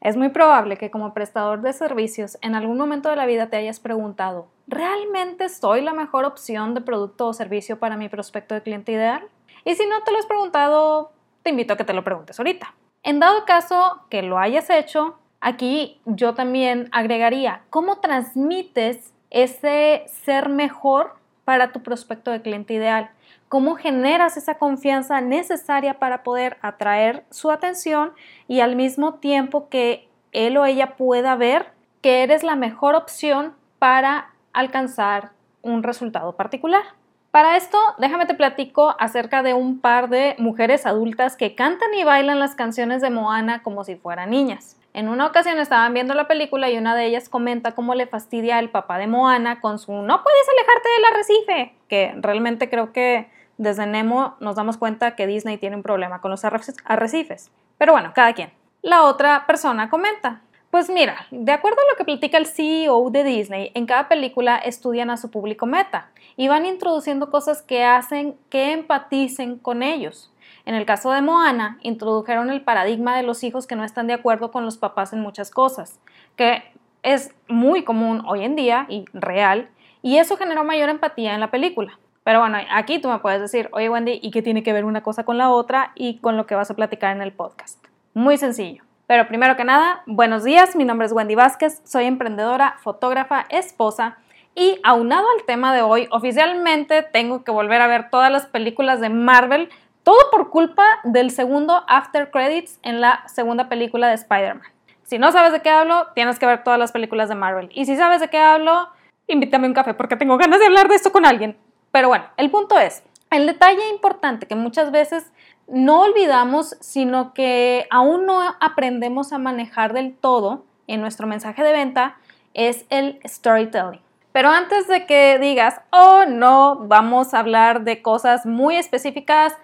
Es muy probable que como prestador de servicios en algún momento de la vida te hayas preguntado, ¿realmente soy la mejor opción de producto o servicio para mi prospecto de cliente ideal? Y si no te lo has preguntado, te invito a que te lo preguntes ahorita. En dado caso que lo hayas hecho, aquí yo también agregaría, ¿cómo transmites ese ser mejor para tu prospecto de cliente ideal? ¿Cómo generas esa confianza necesaria para poder atraer su atención y al mismo tiempo que él o ella pueda ver que eres la mejor opción para alcanzar un resultado particular? Para esto, déjame te platico acerca de un par de mujeres adultas que cantan y bailan las canciones de Moana como si fueran niñas. En una ocasión estaban viendo la película y una de ellas comenta cómo le fastidia el papá de Moana con su "no puedes alejarte del arrecife", que realmente creo que desde Nemo nos damos cuenta que Disney tiene un problema con los arrecifes. Pero bueno, cada quien. La otra persona comenta, pues mira, de acuerdo a lo que platica el CEO de Disney, en cada película estudian a su público meta y van introduciendo cosas que hacen que empaticen con ellos. En el caso de Moana, introdujeron el paradigma de los hijos que no están de acuerdo con los papás en muchas cosas, que es muy común hoy en día y real, y eso generó mayor empatía en la película. Pero bueno, aquí tú me puedes decir, oye Wendy, ¿y qué tiene que ver una cosa con la otra y con lo que vas a platicar en el podcast? Muy sencillo. Pero primero que nada, buenos días, mi nombre es Wendy Vázquez, soy emprendedora, fotógrafa, esposa, y aunado al tema de hoy, oficialmente tengo que volver a ver todas las películas de Marvel, todo por culpa del segundo after credits en la segunda película de Spider-Man. Si no sabes de qué hablo, tienes que ver todas las películas de Marvel. Y si sabes de qué hablo, invítame un café porque tengo ganas de hablar de esto con alguien. Pero bueno, el punto es, el detalle importante que muchas veces no olvidamos, sino que aún no aprendemos a manejar del todo en nuestro mensaje de venta, es el storytelling. Pero antes de que digas, oh no, vamos a hablar de cosas muy específicas,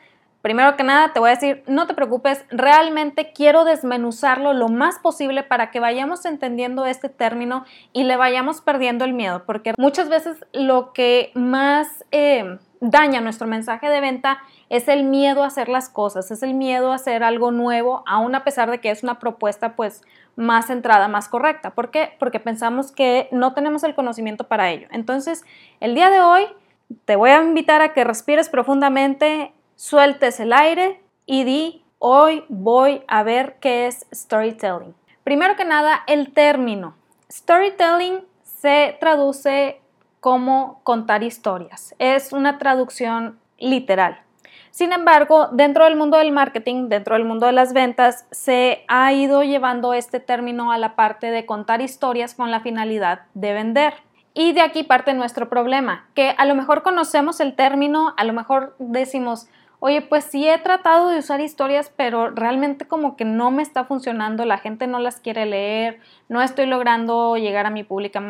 primero que nada te voy a decir, no te preocupes, realmente quiero desmenuzarlo lo más posible para que vayamos entendiendo este término y le vayamos perdiendo el miedo, porque muchas veces lo que más daña nuestro mensaje de venta es el miedo a hacer las cosas, es el miedo a hacer algo nuevo, aun a pesar de que es una propuesta pues más centrada, más correcta. ¿Por qué? Porque pensamos que no tenemos el conocimiento para ello. Entonces, el día de hoy te voy a invitar a que respires profundamente, sueltes el aire y di, hoy voy a ver qué es storytelling. Primero que nada, el término. Storytelling se traduce como contar historias. Es una traducción literal. Sin embargo, dentro del mundo del marketing, dentro del mundo de las ventas, se ha ido llevando este término a la parte de contar historias con la finalidad de vender. Y de aquí parte nuestro problema, que a lo mejor conocemos el término, a lo mejor decimos, oye, pues sí he tratado de usar historias, pero realmente como que no me está funcionando, la gente no las quiere leer, no estoy logrando llegar a mi público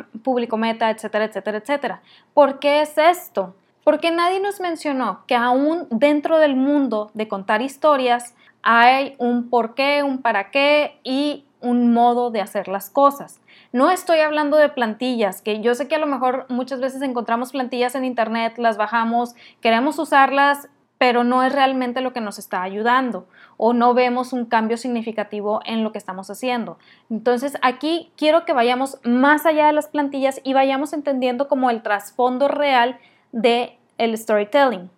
meta, etcétera, etcétera, etcétera. ¿Por qué es esto? Porque nadie nos mencionó que aún dentro del mundo de contar historias hay un por qué, un para qué y un modo de hacer las cosas. No estoy hablando de plantillas, que yo sé que a lo mejor muchas veces encontramos plantillas en internet, las bajamos, queremos usarlas, pero no es realmente lo que nos está ayudando o no vemos un cambio significativo en lo que estamos haciendo. Entonces aquí quiero que vayamos más allá de las plantillas y vayamos entendiendo como el trasfondo real del storytelling.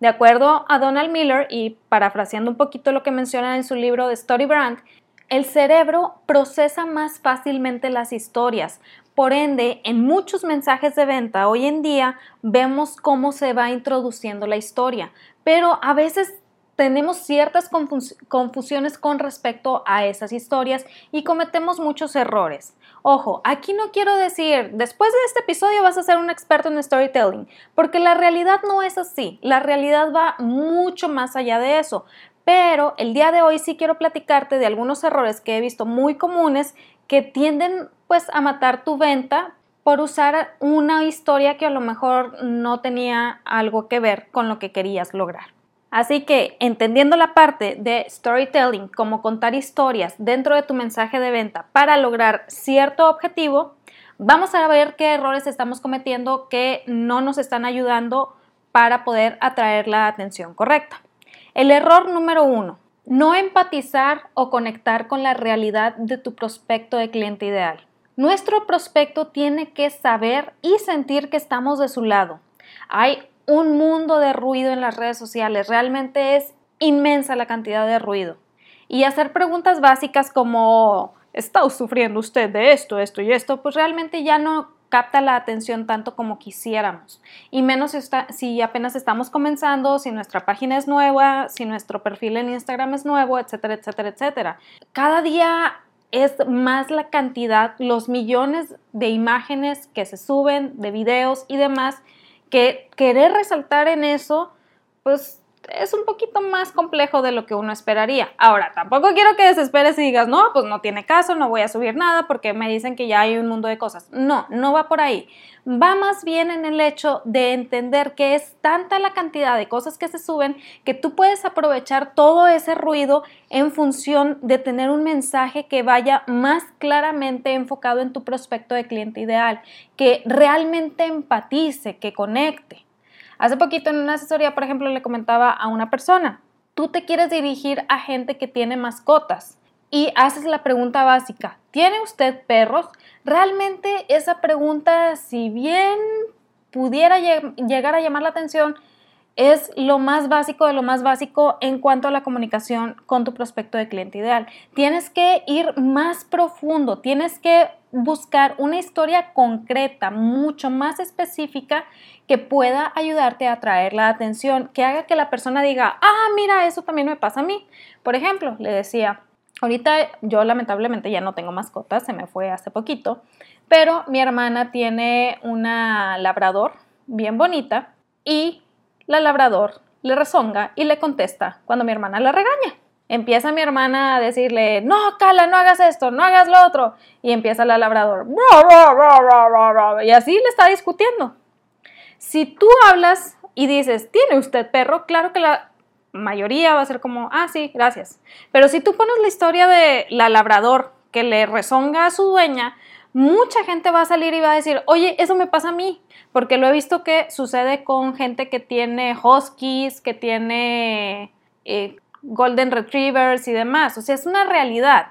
De acuerdo a Donald Miller y parafraseando un poquito lo que menciona en su libro de Story Brand, el cerebro procesa más fácilmente las historias, por ende, en muchos mensajes de venta hoy en día vemos cómo se va introduciendo la historia, pero a veces tenemos ciertas confusiones con respecto a esas historias y cometemos muchos errores. Ojo, aquí no quiero decir, después de este episodio vas a ser un experto en storytelling, porque la realidad no es así, la realidad va mucho más allá de eso. Pero el día de hoy sí quiero platicarte de algunos errores que he visto muy comunes que tienden pues a matar tu venta por usar una historia que a lo mejor no tenía algo que ver con lo que querías lograr. Así que entendiendo la parte de storytelling como contar historias dentro de tu mensaje de venta para lograr cierto objetivo, vamos a ver qué errores estamos cometiendo que no nos están ayudando para poder atraer la atención correcta. El error número 1, No empatizar o conectar con la realidad de tu prospecto de cliente ideal. Nuestro prospecto tiene que saber y sentir que estamos de su lado. Hay un mundo de ruido en las redes sociales, realmente es inmensa la cantidad de ruido. Y hacer preguntas básicas como ¿está sufriendo usted de esto, esto y esto? Pues realmente ya no capta la atención tanto como quisiéramos. Y menos si apenas estamos comenzando, si nuestra página es nueva, si nuestro perfil en Instagram es nuevo, etcétera, etcétera, etcétera. Cada día es más la cantidad, los millones de imágenes que se suben, de videos y demás, que querer resaltar en eso, pues es un poquito más complejo de lo que uno esperaría. Ahora, tampoco quiero que desesperes y digas, no, pues no tiene caso, no voy a subir nada porque me dicen que ya hay un mundo de cosas. No, no va por ahí. Va más bien en el hecho de entender que es tanta la cantidad de cosas que se suben que tú puedes aprovechar todo ese ruido en función de tener un mensaje que vaya más claramente enfocado en tu prospecto de cliente ideal, que realmente empatice, que conecte. Hace poquito en una asesoría, por ejemplo, le comentaba a una persona, tú te quieres dirigir a gente que tiene mascotas y haces la pregunta básica, ¿tiene usted perros? Realmente esa pregunta, si bien pudiera llegar a llamar la atención, es lo más básico de lo más básico en cuanto a la comunicación con tu prospecto de cliente ideal. Tienes que ir más profundo, tienes que buscar una historia concreta, mucho más específica, que pueda ayudarte a atraer la atención, que haga que la persona diga, ah, mira, eso también me pasa a mí. Por ejemplo, le decía, ahorita yo lamentablemente ya no tengo mascotas, se me fue hace poquito, pero mi hermana tiene una labrador bien bonita y la labrador le rezonga y le contesta cuando mi hermana la regaña. Empieza mi hermana a decirle, no, Kala, no hagas esto, no hagas lo otro. Y empieza la labrador, y así le está discutiendo. Si tú hablas y dices, ¿tiene usted perro? Claro que la mayoría va a ser como, ah, sí, gracias. Pero si tú pones la historia de la labrador que le rezonga a su dueña, mucha gente va a salir y va a decir, oye, eso me pasa a mí, porque lo he visto que sucede con gente que tiene huskies, que tiene golden retrievers y demás. O sea, es una realidad.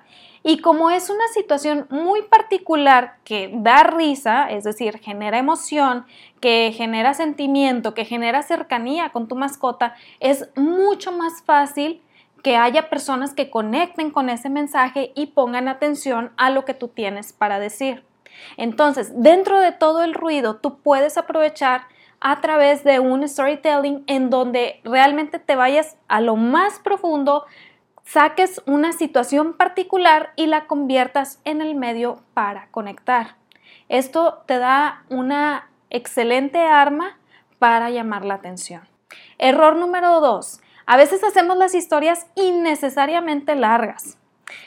Y como es una situación muy particular que da risa, es decir, genera emoción, que genera sentimiento, que genera cercanía con tu mascota, es mucho más fácil que haya personas que conecten con ese mensaje y pongan atención a lo que tú tienes para decir. Entonces, dentro de todo el ruido, tú puedes aprovechar a través de un storytelling en donde realmente te vayas a lo más profundo, saques una situación particular y la conviertas en el medio para conectar. Esto te da una excelente arma para llamar la atención. Error número 2. A veces hacemos las historias innecesariamente largas.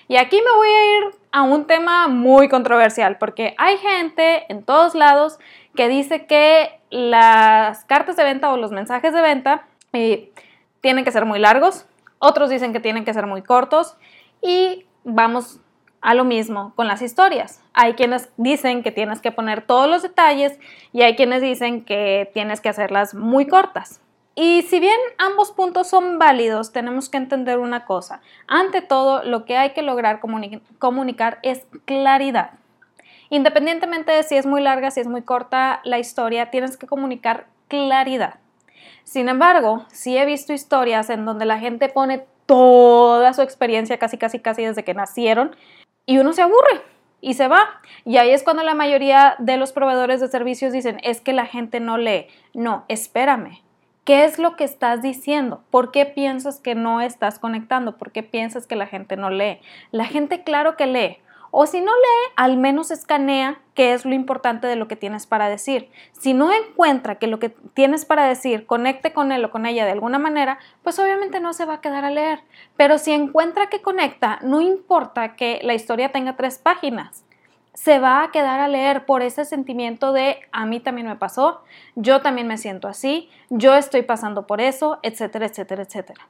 Y aquí me voy a ir a un tema muy controversial, porque hay gente en todos lados que dice que las cartas de venta o los mensajes de venta tienen que ser muy largos, otros dicen que tienen que ser muy cortos, y vamos a lo mismo con las historias. Hay quienes dicen que tienes que poner todos los detalles y hay quienes dicen que tienes que hacerlas muy cortas. Y si bien ambos puntos son válidos, tenemos que entender una cosa. Ante todo, lo que hay que lograr comunicar es claridad. Independientemente de si es muy larga, si es muy corta la historia, tienes que comunicar claridad. Sin embargo, sí he visto historias en donde la gente pone toda su experiencia casi desde que nacieron y uno se aburre y se va. Y ahí es cuando la mayoría de los proveedores de servicios dicen, es que la gente no lee. No, espérame. ¿Qué es lo que estás diciendo? ¿Por qué piensas que no estás conectando? ¿Por qué piensas que la gente no lee? La gente claro que lee. O si no lee, al menos escanea qué es lo importante de lo que tienes para decir. Si no encuentra que lo que tienes para decir conecte con él o con ella de alguna manera, pues obviamente no se va a quedar a leer. Pero si encuentra que conecta, no importa que la historia tenga 3 páginas. Se va a quedar a leer por ese sentimiento de a mí también me pasó, yo también me siento así, yo estoy pasando por eso, etcétera, etcétera, etcétera.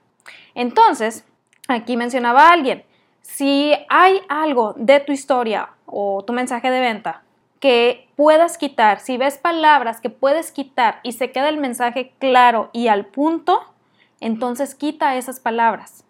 Entonces, aquí mencionaba a alguien, si hay algo de tu historia o tu mensaje de venta que puedas quitar, si ves palabras que puedes quitar y se queda el mensaje claro y al punto, entonces quita esas palabras.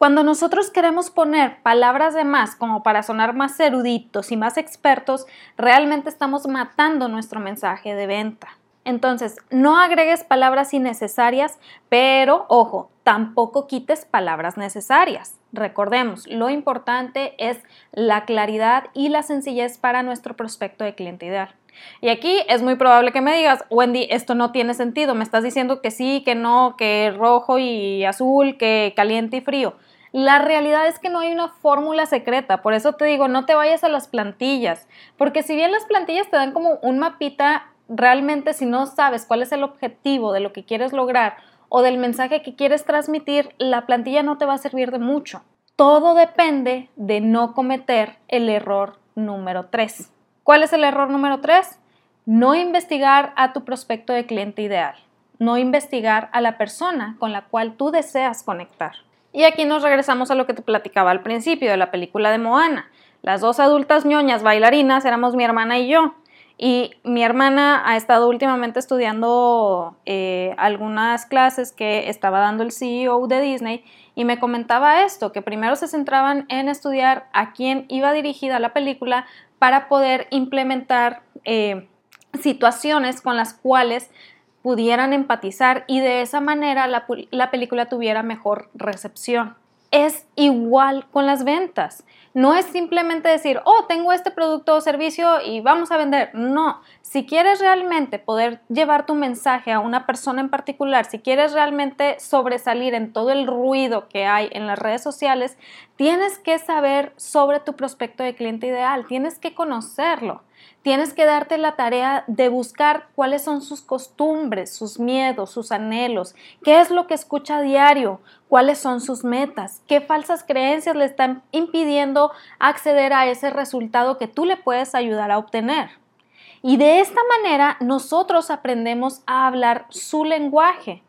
Cuando nosotros queremos poner palabras de más como para sonar más eruditos y más expertos, realmente estamos matando nuestro mensaje de venta. Entonces, no agregues palabras innecesarias, pero, ojo, tampoco quites palabras necesarias. Recordemos, lo importante es la claridad y la sencillez para nuestro prospecto de cliente ideal. Y aquí es muy probable que me digas, Wendy, esto no tiene sentido, me estás diciendo que sí, que no, que rojo y azul, que caliente y frío. La realidad es que no hay una fórmula secreta, por eso te digo, no te vayas a las plantillas, porque si bien las plantillas te dan como un mapita, realmente si no sabes cuál es el objetivo de lo que quieres lograr o del mensaje que quieres transmitir, la plantilla no te va a servir de mucho. Todo depende de no cometer el error número 3. ¿Cuál es el error número 3? No investigar a tu prospecto de cliente ideal. No investigar a la persona con la cual tú deseas conectar. Y aquí nos regresamos a lo que te platicaba al principio de la película de Moana. Las dos adultas ñoñas bailarinas éramos mi hermana y yo. Y mi hermana ha estado últimamente estudiando algunas clases que estaba dando el CEO de Disney y me comentaba esto, que primero se centraban en estudiar a quién iba dirigida la película para poder implementar situaciones con las cuales pudieran empatizar y de esa manera la película tuviera mejor recepción. Es igual con las ventas. No es simplemente decir, oh, tengo este producto o servicio y vamos a vender. No, si quieres realmente poder llevar tu mensaje a una persona en particular, si quieres realmente sobresalir en todo el ruido que hay en las redes sociales, tienes que saber sobre tu prospecto de cliente ideal, tienes que conocerlo. Tienes que darte la tarea de buscar cuáles son sus costumbres, sus miedos, sus anhelos, qué es lo que escucha a diario, cuáles son sus metas, qué falsas creencias le están impidiendo acceder a ese resultado que tú le puedes ayudar a obtener. Y de esta manera nosotros aprendemos a hablar su lenguaje.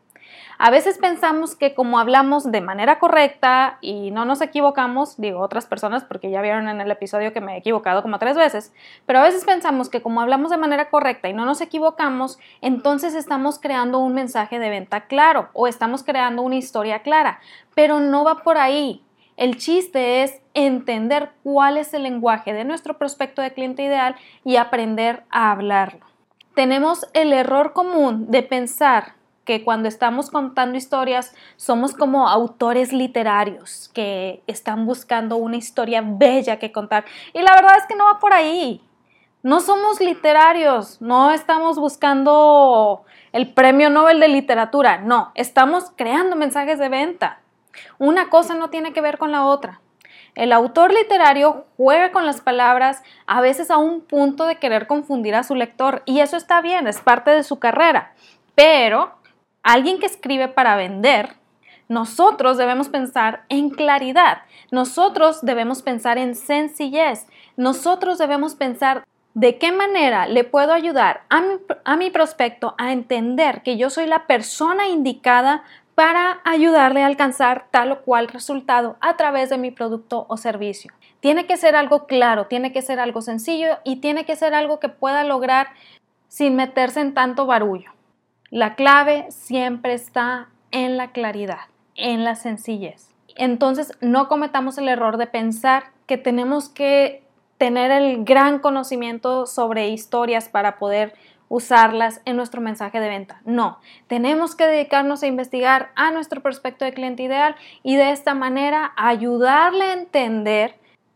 A veces pensamos que como hablamos de manera correcta y no nos equivocamos, digo otras personas porque ya vieron en el episodio que me he equivocado como 3 veces, pero a veces pensamos que como hablamos de manera correcta y no nos equivocamos, entonces estamos creando un mensaje de venta claro o estamos creando una historia clara, pero no va por ahí. El chiste es entender cuál es el lenguaje de nuestro prospecto de cliente ideal y aprender a hablarlo. Tenemos el error común de pensar que cuando estamos contando historias somos como autores literarios que están buscando una historia bella que contar. Y la verdad es que no va por ahí. No somos literarios, no estamos buscando el premio Nobel de literatura. No, estamos creando mensajes de venta. Una cosa no tiene que ver con la otra. El autor literario juega con las palabras a veces a un punto de querer confundir a su lector. Y eso está bien, es parte de su carrera. Pero alguien que escribe para vender, nosotros debemos pensar en claridad, nosotros debemos pensar en sencillez, nosotros debemos pensar de qué manera le puedo ayudar a mi prospecto a entender que yo soy la persona indicada para ayudarle a alcanzar tal o cual resultado a través de mi producto o servicio. Tiene que ser algo claro, tiene que ser algo sencillo y tiene que ser algo que pueda lograr sin meterse en tanto barullo. La clave siempre está en la claridad, en la sencillez. Entonces, no cometamos el error de pensar que tenemos que tener el gran conocimiento sobre historias para poder usarlas en nuestro mensaje de venta. No, tenemos que dedicarnos a investigar a nuestro prospecto de cliente ideal y de esta manera ayudarle a entender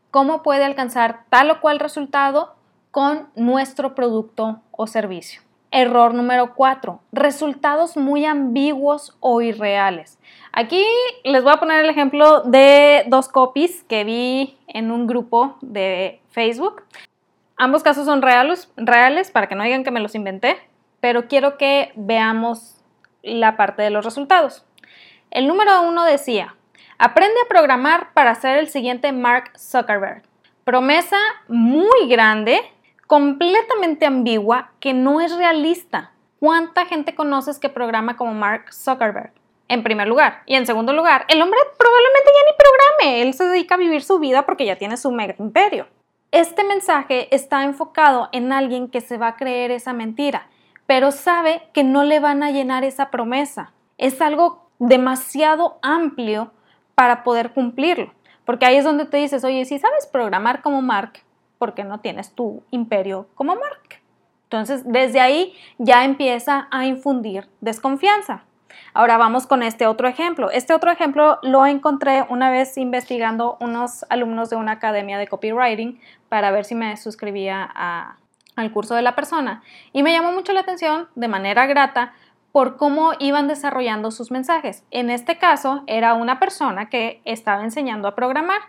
cómo puede alcanzar tal o cual resultado con nuestro producto o servicio. Error número 4, resultados muy ambiguos o irreales. Aquí les voy a poner el ejemplo de 2 copies que vi en un grupo de Facebook. Ambos casos son reales, para que no digan que me los inventé, pero quiero que veamos la parte de los resultados. El número 1 decía, aprende a programar para ser el siguiente Mark Zuckerberg. Promesa muy grande, completamente ambigua, que no es realista. ¿Cuánta gente conoces que programa como Mark Zuckerberg? En primer lugar. Y en segundo lugar, el hombre probablemente ya ni programe. Él se dedica a vivir su vida porque ya tiene su mega imperio. Este mensaje está enfocado en alguien que se va a creer esa mentira, pero sabe que no le van a llenar esa promesa. Es algo demasiado amplio para poder cumplirlo. Porque ahí es donde te dices, oye, si sabes programar como Mark, ¿por qué no tienes tu imperio como Mark? Entonces, desde ahí ya empieza a infundir desconfianza. Ahora vamos con este otro ejemplo. Este otro ejemplo lo encontré una vez investigando unos alumnos de una academia de copywriting para ver si me suscribía al curso de la persona. Y me llamó mucho la atención, de manera grata, por cómo iban desarrollando sus mensajes. En este caso, era una persona que estaba enseñando a programar.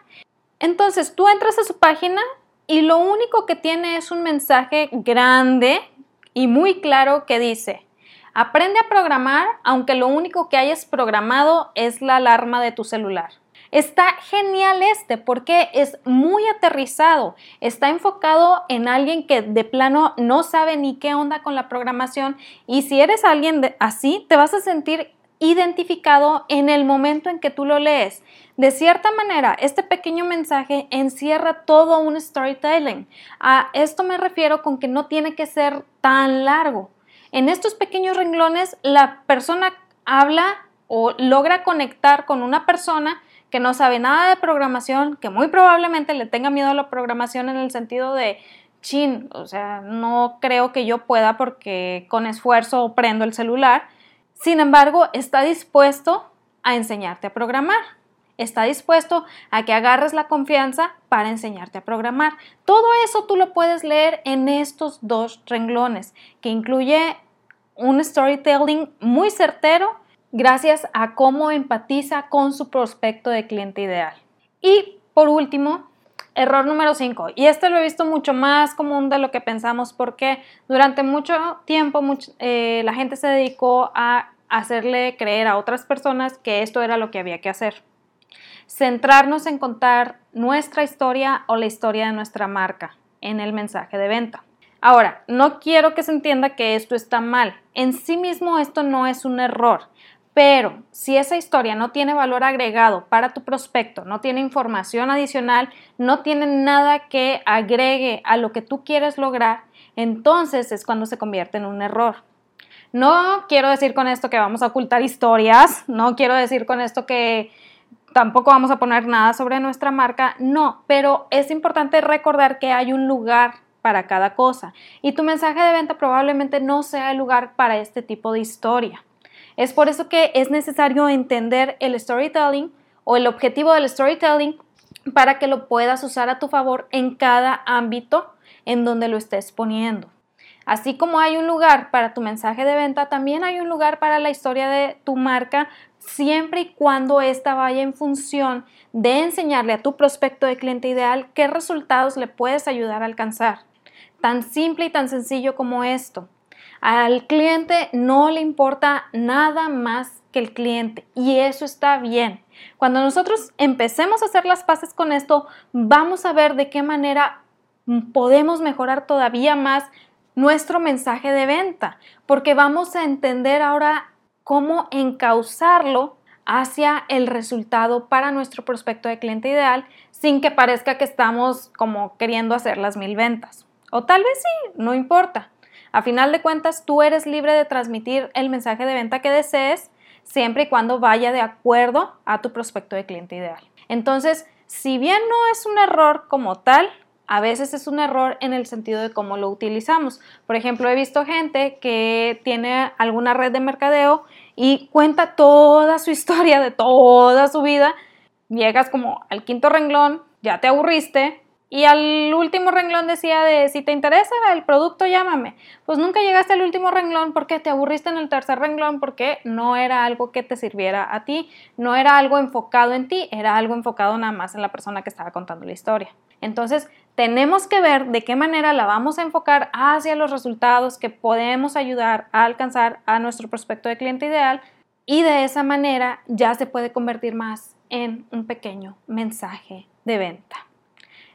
Entonces, tú entras a su página y lo único que tiene es un mensaje grande y muy claro que dice: aprende a programar, aunque lo único que hayas programado es la alarma de tu celular. Está genial porque es muy aterrizado, está enfocado en alguien que de plano no sabe ni qué onda con la programación, y si eres alguien así, te vas a sentir identificado en el momento en que tú lo lees. De cierta manera, este pequeño mensaje encierra todo un storytelling. A esto me refiero con que no tiene que ser tan largo. En estos pequeños renglones, la persona habla o logra conectar con una persona que no sabe nada de programación, que muy probablemente le tenga miedo a la programación en el sentido de, chin, o sea, no creo que yo pueda porque con esfuerzo prendo el celular. Sin embargo, está dispuesto a enseñarte a programar. Está dispuesto a que agarres la confianza para enseñarte a programar. Todo eso tú lo puedes leer en estos dos renglones, que incluye un storytelling muy certero gracias a cómo empatiza con su prospecto de cliente ideal. Y por último, error número 5. Y este lo he visto mucho más común de lo que pensamos, porque durante mucho tiempo la gente se dedicó a hacerle creer a otras personas que esto era lo que había que hacer. Centrarnos en contar nuestra historia o la historia de nuestra marca en el mensaje de venta. Ahora, no quiero que se entienda que esto está mal. En sí mismo esto no es un error, pero si esa historia no tiene valor agregado para tu prospecto, no tiene información adicional, no tiene nada que agregue a lo que tú quieres lograr, entonces es cuando se convierte en un error. No quiero decir con esto que vamos a ocultar historias, no quiero decir con esto que tampoco vamos a poner nada sobre nuestra marca, no, pero es importante recordar que hay un lugar para cada cosa y tu mensaje de venta probablemente no sea el lugar para este tipo de historia. Es por eso que es necesario entender el storytelling o el objetivo del storytelling para que lo puedas usar a tu favor en cada ámbito en donde lo estés poniendo. Así como hay un lugar para tu mensaje de venta, también hay un lugar para la historia de tu marca, siempre y cuando esta vaya en función de enseñarle a tu prospecto de cliente ideal qué resultados le puedes ayudar a alcanzar. Tan simple y tan sencillo como esto. Al cliente no le importa nada más que el cliente, y eso está bien. Cuando nosotros empecemos a hacer las paces con esto, vamos a ver de qué manera podemos mejorar todavía más nuestro mensaje de venta, porque vamos a entender ahora cómo encauzarlo hacia el resultado para nuestro prospecto de cliente ideal sin que parezca que estamos como queriendo hacer las 1000 ventas. O tal vez sí, no importa. A final de cuentas, tú eres libre de transmitir el mensaje de venta que desees siempre y cuando vaya de acuerdo a tu prospecto de cliente ideal. Entonces, si bien no es un error como tal, a veces es un error en el sentido de cómo lo utilizamos. Por ejemplo, he visto gente que tiene alguna red de mercadeo y cuenta toda su historia de toda su vida. Llegas como al 5.º renglón, ya te aburriste, y al último renglón decía de si te interesa el producto, llámame. Pues nunca llegaste al último renglón porque te aburriste en el 3.º renglón, porque no era algo que te sirviera a ti, no era algo enfocado en ti, era algo enfocado nada más en la persona que estaba contando la historia. Entonces, tenemos que ver de qué manera la vamos a enfocar hacia los resultados que podemos ayudar a alcanzar a nuestro prospecto de cliente ideal, y de esa manera ya se puede convertir más en un pequeño mensaje de venta.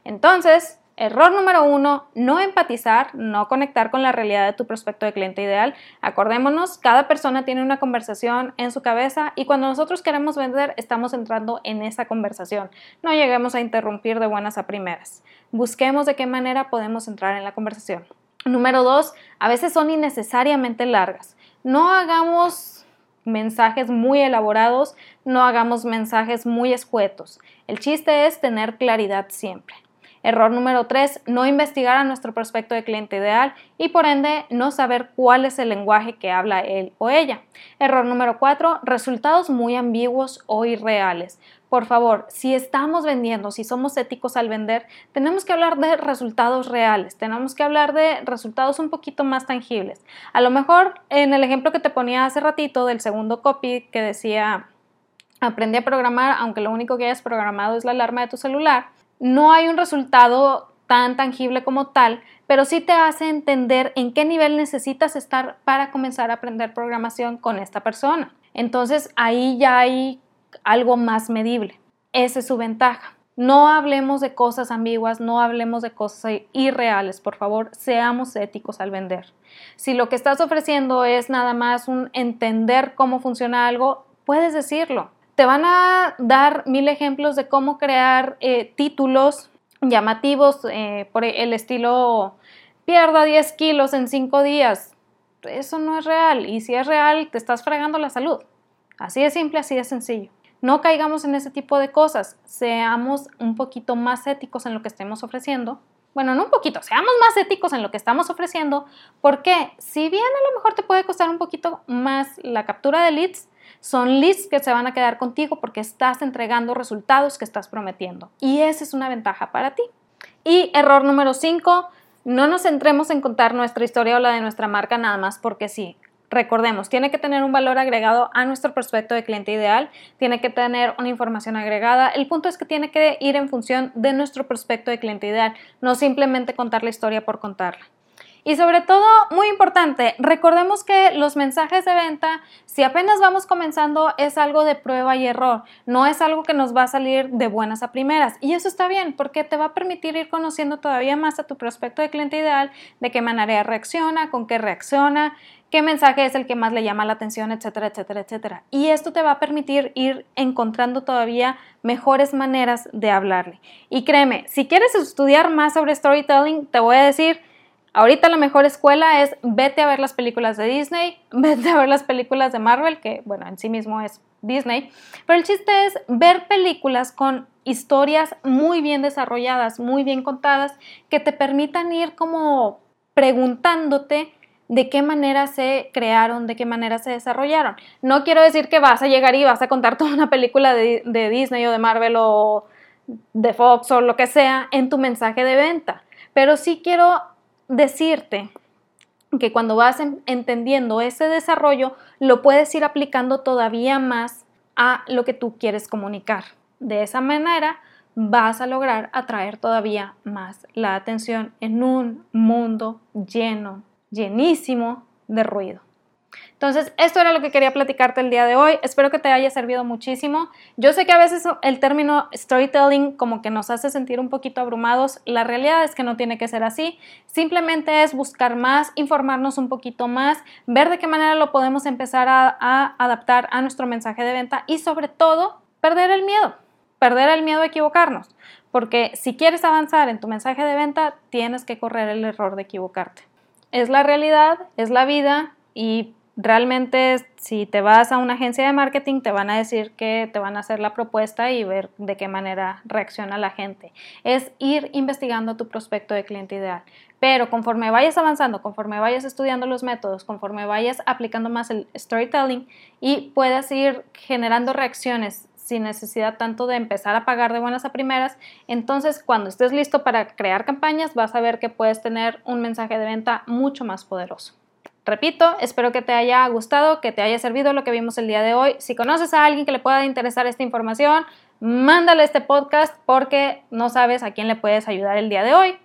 Entonces, error número 1, no empatizar, no conectar con la realidad de tu prospecto de cliente ideal. Acordémonos, cada persona tiene una conversación en su cabeza y cuando nosotros queremos vender, estamos entrando en esa conversación. No lleguemos a interrumpir de buenas a primeras. Busquemos de qué manera podemos entrar en la conversación. Número 2, a veces son innecesariamente largas. No hagamos mensajes muy elaborados, no hagamos mensajes muy escuetos. El chiste es tener claridad siempre. Error número 3, no investigar a nuestro prospecto de cliente ideal y por ende no saber cuál es el lenguaje que habla él o ella. Error número 4, resultados muy ambiguos o irreales. Por favor, si estamos vendiendo, si somos éticos al vender, tenemos que hablar de resultados reales, tenemos que hablar de resultados un poquito más tangibles. A lo mejor en el ejemplo que te ponía hace ratito del segundo copy que decía aprende a programar, aunque lo único que hayas programado es la alarma de tu celular, no hay un resultado tan tangible como tal, pero sí te hace entender en qué nivel necesitas estar para comenzar a aprender programación con esta persona. Entonces ahí ya hay algo más medible. Esa es su ventaja. No hablemos de cosas ambiguas, no hablemos de cosas irreales, por favor, seamos éticos al vender. Si lo que estás ofreciendo es nada más un entender cómo funciona algo, puedes decirlo. Te van a dar 1000 ejemplos de cómo crear títulos llamativos por el estilo pierda 10 kilos en 5 días. Eso no es real y si es real te estás fregando la salud. Así de simple, así de sencillo. No caigamos en ese tipo de cosas. Seamos un poquito más éticos en lo que estemos ofreciendo. Bueno, no un poquito, seamos más éticos en lo que estamos ofreciendo porque si bien a lo mejor te puede costar un poquito más la captura de leads, son leads que se van a quedar contigo porque estás entregando resultados que estás prometiendo. Y esa es una ventaja para ti. Y error número 5, no nos centremos en contar nuestra historia o la de nuestra marca nada más porque sí. Recordemos, tiene que tener un valor agregado a nuestro prospecto de cliente ideal, tiene que tener una información agregada. El punto es que tiene que ir en función de nuestro prospecto de cliente ideal, no simplemente contar la historia por contarla. Y sobre todo, muy importante, recordemos que los mensajes de venta, si apenas vamos comenzando, es algo de prueba y error. No es algo que nos va a salir de buenas a primeras. Y eso está bien, porque te va a permitir ir conociendo todavía más a tu prospecto de cliente ideal, de qué manera reacciona, con qué reacciona, qué mensaje es el que más le llama la atención, etcétera, etcétera, etcétera. Y esto te va a permitir ir encontrando todavía mejores maneras de hablarle. Y créeme, si quieres estudiar más sobre storytelling, te voy a decir... Ahorita la mejor escuela es vete a ver las películas de Disney, vete a ver las películas de Marvel, que bueno, en sí mismo es Disney, pero el chiste es ver películas con historias muy bien desarrolladas, muy bien contadas, que te permitan ir como preguntándote de qué manera se crearon, de qué manera se desarrollaron. No quiero decir que vas a llegar y vas a contar toda una película de Disney o de Marvel o de Fox o lo que sea en tu mensaje de venta, pero sí quiero decirte que cuando vas entendiendo ese desarrollo lo puedes ir aplicando todavía más a lo que tú quieres comunicar. De esa manera vas a lograr atraer todavía más la atención en un mundo lleno, llenísimo de ruido. Entonces, esto era lo que quería platicarte el día de hoy. Espero que te haya servido muchísimo. Yo sé que a veces el término storytelling como que nos hace sentir un poquito abrumados. La realidad es que no tiene que ser así. Simplemente es buscar más, informarnos un poquito más, ver de qué manera lo podemos empezar a adaptar a nuestro mensaje de venta y sobre todo, perder el miedo a equivocarnos. Porque si quieres avanzar en tu mensaje de venta, tienes que correr el error de equivocarte. Es la realidad, es la vida y... Realmente, si te vas a una agencia de marketing, te van a decir que te van a hacer la propuesta y ver de qué manera reacciona la gente. Es ir investigando a tu prospecto de cliente ideal. Pero conforme vayas avanzando, conforme vayas estudiando los métodos, conforme vayas aplicando más el storytelling y puedas ir generando reacciones sin necesidad tanto de empezar a pagar de buenas a primeras, entonces cuando estés listo para crear campañas, vas a ver que puedes tener un mensaje de venta mucho más poderoso. Repito, espero que te haya gustado, que te haya servido lo que vimos el día de hoy. Si conoces a alguien que le pueda interesar esta información, mándale este podcast porque no sabes a quién le puedes ayudar el día de hoy.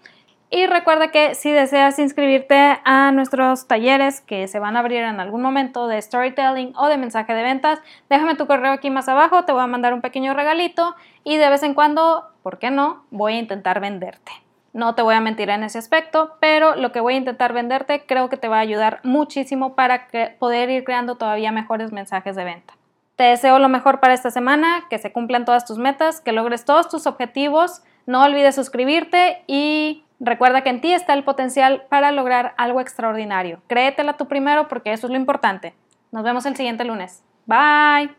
Y recuerda que si deseas inscribirte a nuestros talleres que se van a abrir en algún momento de storytelling o de mensaje de ventas, déjame tu correo aquí más abajo, te voy a mandar un pequeño regalito y de vez en cuando, ¿por qué no?, voy a intentar venderte. No te voy a mentir en ese aspecto, pero lo que voy a intentar venderte creo que te va a ayudar muchísimo para poder ir creando todavía mejores mensajes de venta. Te deseo lo mejor para esta semana, que se cumplan todas tus metas, que logres todos tus objetivos. No olvides suscribirte y recuerda que en ti está el potencial para lograr algo extraordinario. Créetela tú primero porque eso es lo importante. Nos vemos el siguiente lunes. Bye.